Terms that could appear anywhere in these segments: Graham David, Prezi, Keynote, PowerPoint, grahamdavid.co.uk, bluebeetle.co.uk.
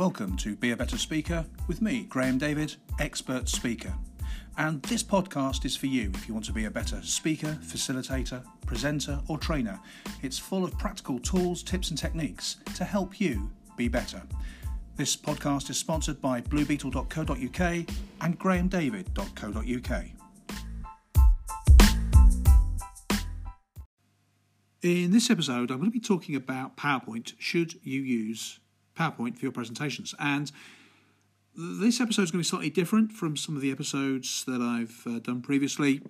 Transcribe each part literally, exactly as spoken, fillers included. Welcome to Be a Better Speaker with me, Graham David, expert speaker. And this podcast is for you if you want to be a better speaker, facilitator, presenter or trainer. It's full of practical tools, tips and techniques to help you be better. This podcast is sponsored by blue beetle dot co dot u k and graham david dot co dot u k. In this episode, I'm going to be talking about PowerPoint. Should you use PowerPoint for your presentations? And this episode is going to be slightly different from some of the episodes that I've uh, done previously.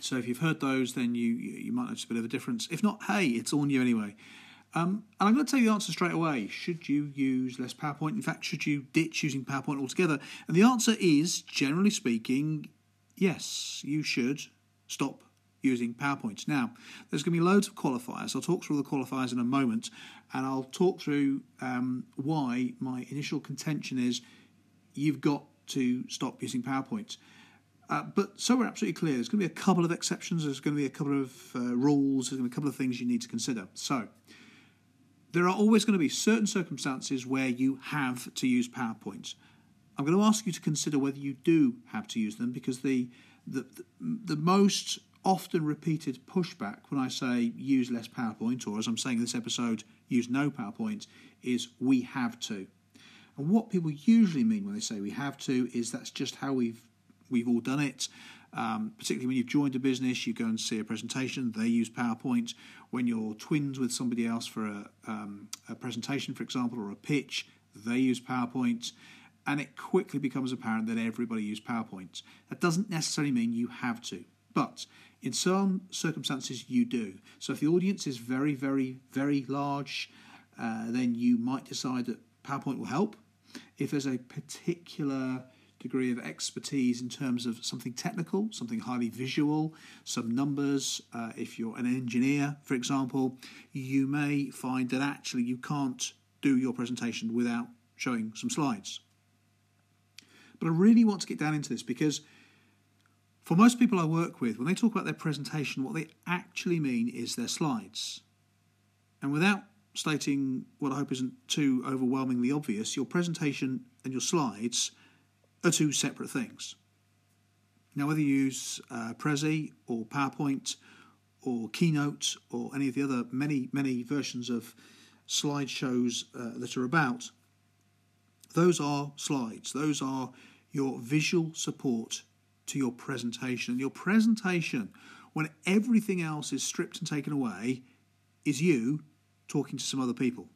So if you've heard those, then you you might notice a bit of a difference. If not, hey, it's all new anyway. Um, and I'm going to tell you the answer straight away. Should you use less PowerPoint? In fact, should you ditch using PowerPoint altogether? And the answer is, generally speaking, yes, you should stop using PowerPoint. Now, there's going to be loads of qualifiers. I'll talk through all the qualifiers in a moment, and I'll talk through um, why my initial contention is you've got to stop using PowerPoint. Uh, but so we're absolutely clear, there's going to be a couple of exceptions, there's going to be a couple of uh, rules, there's going to be a couple of things you need to consider. So, there are always going to be certain circumstances where you have to use PowerPoint. I'm going to ask you to consider whether you do have to use them, because the the, the, the most often repeated pushback when I say use less PowerPoint, or as I'm saying in this episode, use no PowerPoint, is we have to. And what people usually mean when they say we have to is that's just how we've we've all done it. Um, particularly when you've joined a business, you go and see a presentation, they use PowerPoint. When you're twins with somebody else for a, um, a presentation, for example, or a pitch, they use PowerPoint. And it quickly becomes apparent that everybody uses PowerPoint. That doesn't necessarily mean you have to. But in some circumstances, you do. So if the audience is very, very, very large, uh, then you might decide that PowerPoint will help. If there's a particular degree of expertise in terms of something technical, something highly visual, some numbers, uh, if you're an engineer, for example, you may find that actually you can't do your presentation without showing some slides. But I really want to get down into this because for most people I work with, when they talk about their presentation, what they actually mean is their slides. And without stating what I hope isn't too overwhelmingly obvious, your presentation and your slides are two separate things. Now, whether you use uh, Prezi or PowerPoint or Keynote or any of the other many, many versions of slideshows uh, that are about, those are slides. Those are your visual support to your presentation. Your presentation, when everything else is stripped and taken away, is you talking to some other people.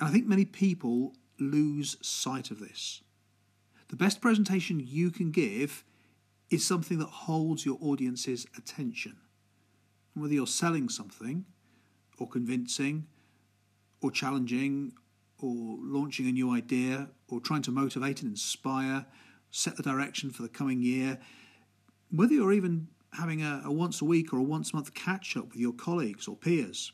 And I think many people lose sight of this. The best presentation you can give is something that holds your audience's attention. And whether you're selling something, or convincing, or challenging, or launching a new idea, or trying to motivate and inspire, set the direction for the coming year, whether you're even having a, a once a week or a once a month catch up with your colleagues or peers,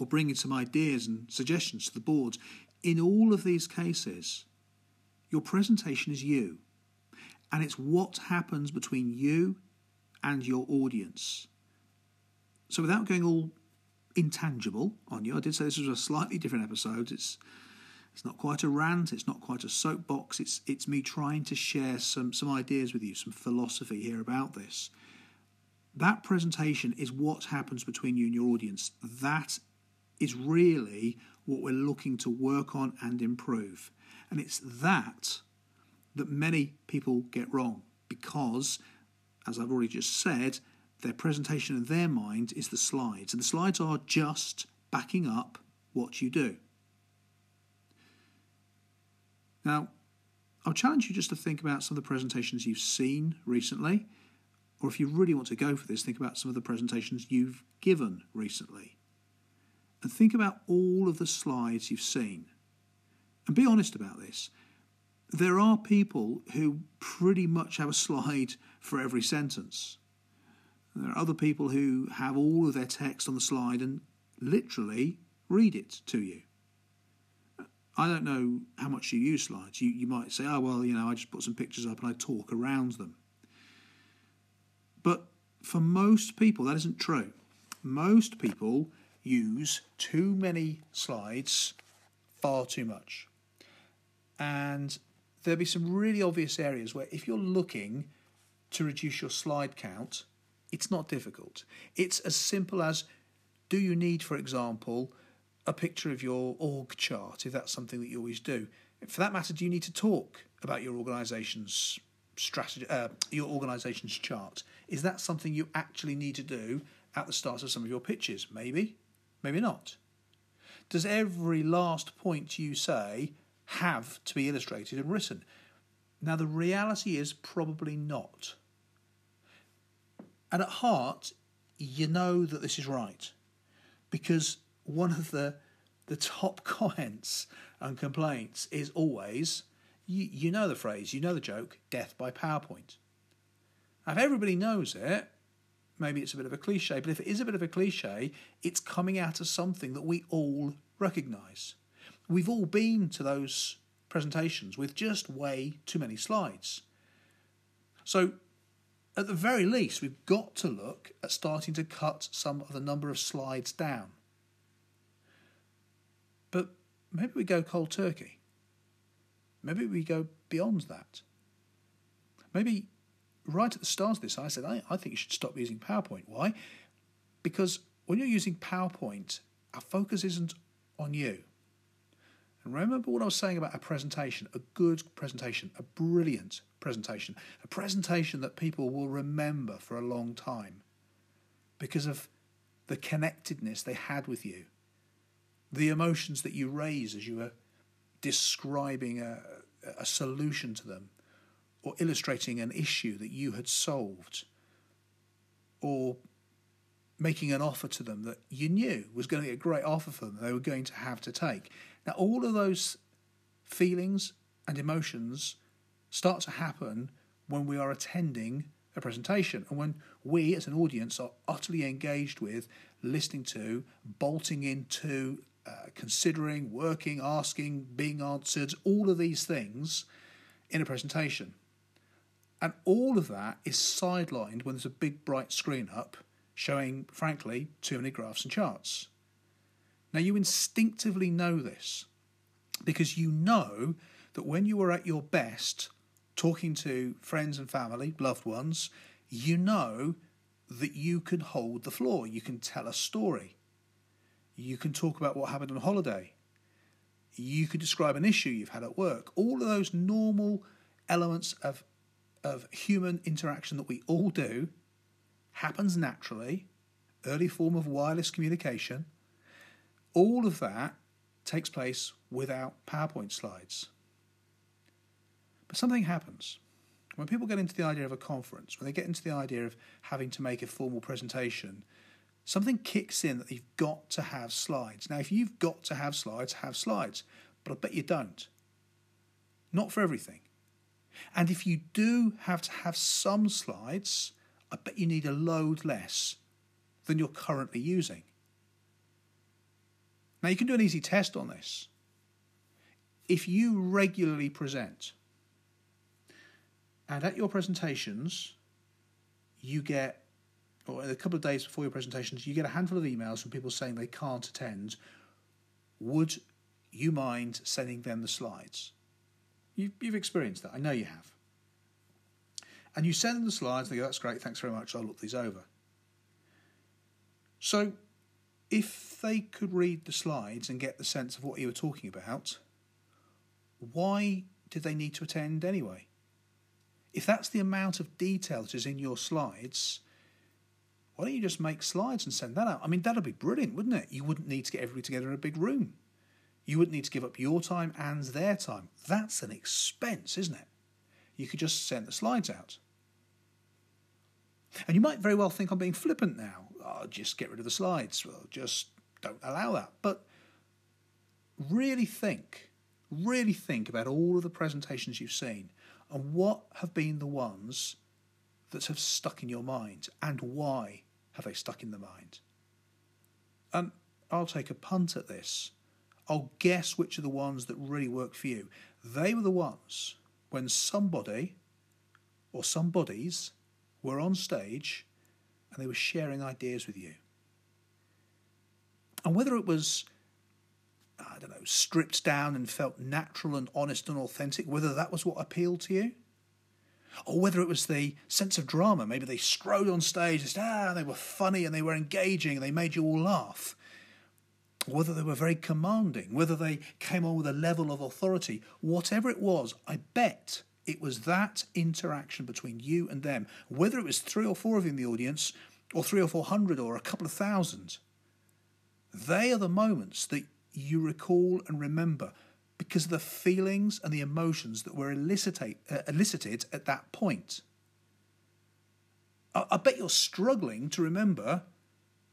or bringing some ideas and suggestions to the board, in all of these cases, your presentation is you. And it's what happens between you and your audience. So without going all intangible on you, I did say this was a slightly different episode. It's It's not quite a rant, it's not quite a soapbox, it's it's me trying to share some, some ideas with you, some philosophy here about this. That presentation is what happens between you and your audience. That is really what we're looking to work on and improve. And it's that that many people get wrong because, as I've already just said, their presentation in their mind is the slides. And the slides are just backing up what you do. Now, I'll challenge you just to think about some of the presentations you've seen recently, or if you really want to go for this, think about some of the presentations you've given recently. And think about all of the slides you've seen. And be honest about this. There are people who pretty much have a slide for every sentence. And there are other people who have all of their text on the slide and literally read it to you. I don't know how much you use slides. You, you might say, oh, well, you know, I just put some pictures up and I talk around them. But for most people, that isn't true. Most people use too many slides far too much. And there'll be some really obvious areas where if you're looking to reduce your slide count, it's not difficult. It's as simple as, do you need, for example, a picture of your org chart, if that's something that you always do? For that matter, do you need to talk about your organisation's strategy, uh, your organisation's chart? Is that something you actually need to do at the start of some of your pitches? Maybe, maybe not. Does every last point you say have to be illustrated and written? Now, the reality is probably not. And at heart, you know that this is right, because one of the the top comments and complaints is always, you, you know the phrase, you know the joke, death by PowerPoint. Now, if everybody knows it, maybe it's a bit of a cliche, but if it is a bit of a cliche, it's coming out as something that we all recognise. We've all been to those presentations with just way too many slides. So at the very least, we've got to look at starting to cut some of the number of slides down. But maybe we go cold turkey. Maybe we go beyond that. Maybe right at the start of this, I said, I, I think you should stop using PowerPoint. Why? Because when you're using PowerPoint, our focus isn't on you. And remember what I was saying about a presentation, a good presentation, a brilliant presentation, a presentation that people will remember for a long time because of the connectedness they had with you, the emotions that you raise as you were describing a, a solution to them, or illustrating an issue that you had solved, or making an offer to them that you knew was going to be a great offer for them they were going to have to take. Now, all of those feelings and emotions start to happen when we are attending a presentation, and when we as an audience are utterly engaged with, listening to, bolting into, uh, considering, working, asking, being answered, all of these things in a presentation. And all of that is sidelined when there's a big bright screen up showing, frankly, too many graphs and charts. Now, you instinctively know this because you know that when you are at your best, talking to friends and family, loved ones, you know that you can hold the floor. You can tell a story. You can talk about what happened on holiday. You can describe an issue you've had at work. All of those normal elements of, of human interaction that we all do happens naturally, early form of wireless communication. All of that takes place without PowerPoint slides. But something happens. When people get into the idea of a conference, when they get into the idea of having to make a formal presentation, something kicks in that they've got to have slides. Now, if you've got to have slides, have slides. But I bet you don't. Not for everything. And if you do have to have some slides, I bet you need a load less than you're currently using. Now, you can do an easy test on this. If you regularly present, and at your presentations, you get, or a couple of days before your presentations, you get a handful of emails from people saying they can't attend. Would you mind sending them the slides? You've, you've experienced that. I know you have. And you send them the slides, and they go, that's great, thanks very much, I'll look these over. So if they could read the slides and get the sense of what you were talking about, why did they need to attend anyway? If that's the amount of detail that is in your slides, why don't you just make slides and send that out? I mean, that'd be brilliant, wouldn't it? You wouldn't need to get everybody together in a big room. You wouldn't need to give up your time and their time. That's an expense, isn't it? You could just send the slides out. And you might very well think I'm being flippant now. Oh, just get rid of the slides. Well, just don't allow that. But really think, really think about all of the presentations you've seen. And what have been the ones that have stuck in your mind? And why have they stuck in the mind? And I'll take a punt at this. I'll guess which are the ones that really work for you. They were the ones when somebody or somebodies were on stage and they were sharing ideas with you. And whether it was I don't know, stripped down and felt natural and honest and authentic, whether that was what appealed to you, or whether it was the sense of drama. Maybe they strode on stage, just, ah, they were funny and they were engaging and they made you all laugh. Whether they were very commanding, whether they came on with a level of authority, whatever it was, I bet it was that interaction between you and them, whether it was three or four of you in the audience, or three or four hundred, or a couple of thousand. They are the moments that you recall and remember because of the feelings and the emotions that were elicitate, uh, elicited at that point. I, I bet you're struggling to remember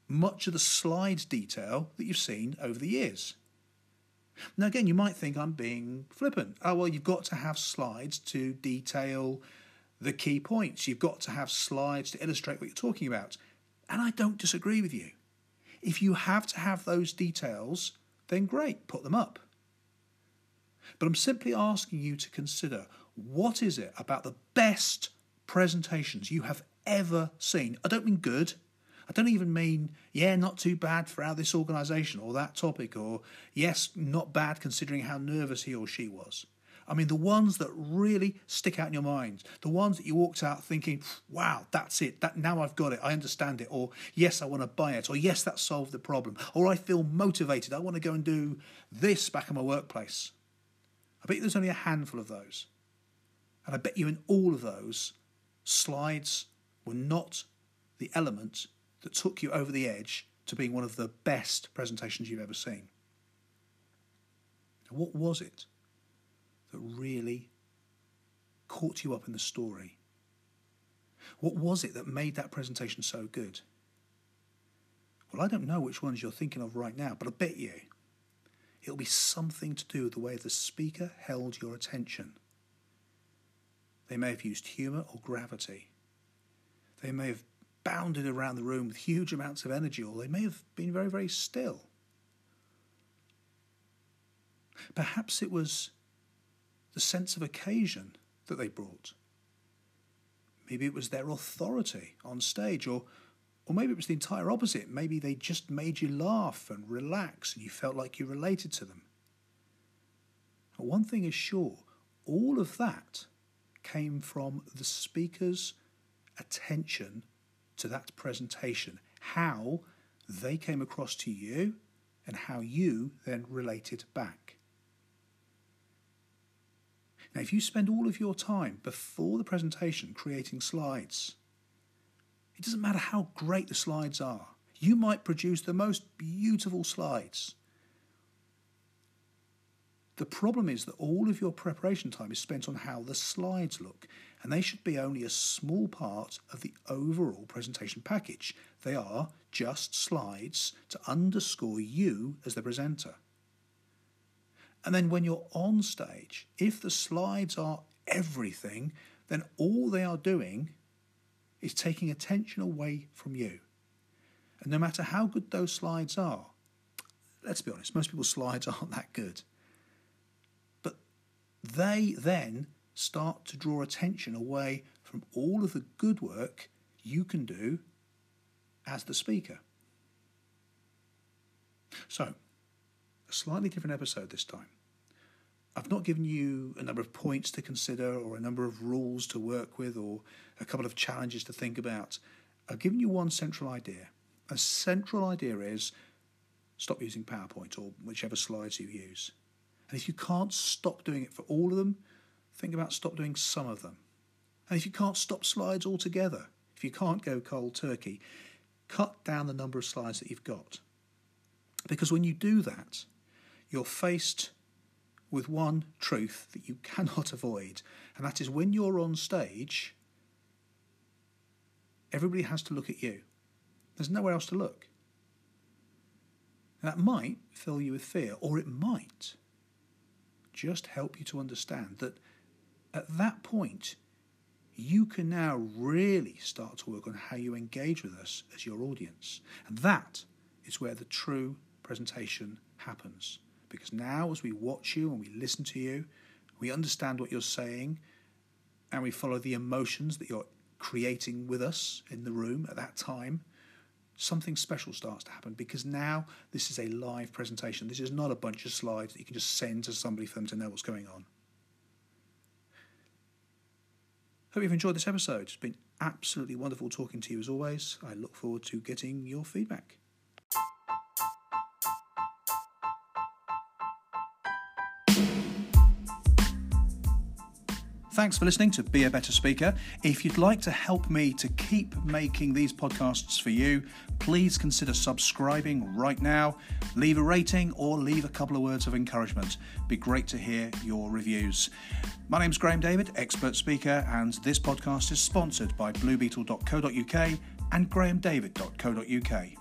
much of the slide detail that you've seen over the years. Now again, you might think I'm being flippant. Oh well, you've got to have slides to detail the key points. You've got to have slides to illustrate what you're talking about. And I don't disagree with you. If you have to have those details, then great, put them up. But I'm simply asking you to consider, what is it about the best presentations you have ever seen? I don't mean good. I don't even mean, yeah, not too bad for how this organisation or that topic, or yes, not bad considering how nervous he or she was. I mean, the ones that really stick out in your mind, the ones that you walked out thinking, wow, that's it, that now I've got it, I understand it, or yes, I want to buy it, or yes, that solved the problem, or I feel motivated, I want to go and do this back in my workplace. I bet you there's only a handful of those. And I bet you in all of those, slides were not the element that took you over the edge to being one of the best presentations you've ever seen. Now, what was it that really caught you up in the story? What was it that made that presentation so good? Well, I don't know which ones you're thinking of right now, but I bet you it'll be something to do with the way the speaker held your attention. They may have used humour or gravity. They may have bounded around the room with huge amounts of energy, or they may have been very, very still. Perhaps it was the sense of occasion that they brought. Maybe it was their authority on stage, or, or maybe it was the entire opposite. Maybe they just made you laugh and relax and you felt like you related to them. But one thing is sure, all of that came from the speaker's attention to that presentation, how they came across to you and how you then related back. Now, if you spend all of your time before the presentation creating slides, it doesn't matter how great the slides are. You might produce the most beautiful slides. The problem is that all of your preparation time is spent on how the slides look, and they should be only a small part of the overall presentation package. They are just slides to underscore you as the presenter. And then when you're on stage, if the slides are everything, then all they are doing is taking attention away from you. And no matter how good those slides are, let's be honest, most people's slides aren't that good. But they then start to draw attention away from all of the good work you can do as the speaker. So, a slightly different episode this time. I've not given you a number of points to consider, or a number of rules to work with, or a couple of challenges to think about. I've given you one central idea. A central idea is stop using PowerPoint or whichever slides you use. And if you can't stop doing it for all of them, think about stop doing some of them. And if you can't stop slides altogether, if you can't go cold turkey, cut down the number of slides that you've got. Because when you do that, you're faced with one truth that you cannot avoid, and that is, when you're on stage, everybody has to look at you. There's nowhere else to look. And that might fill you with fear, or it might just help you to understand that at that point, you can now really start to work on how you engage with us as your audience. And that is where the true presentation happens. Because now, as we watch you and we listen to you, we understand what you're saying, and we follow the emotions that you're creating with us in the room at that time, something special starts to happen, because now this is a live presentation. This is not a bunch of slides that you can just send to somebody for them to know what's going on. Hope you've enjoyed this episode. It's been absolutely wonderful talking to you as always. I look forward to getting your feedback. Thanks for listening to Be a Better Speaker. If you'd like to help me to keep making these podcasts for you, please consider subscribing right now. Leave a rating or leave a couple of words of encouragement. It'd be great to hear your reviews. My name's Graham David, expert speaker, and this podcast is sponsored by blue beetle dot co dot U K and graham david dot co dot U K.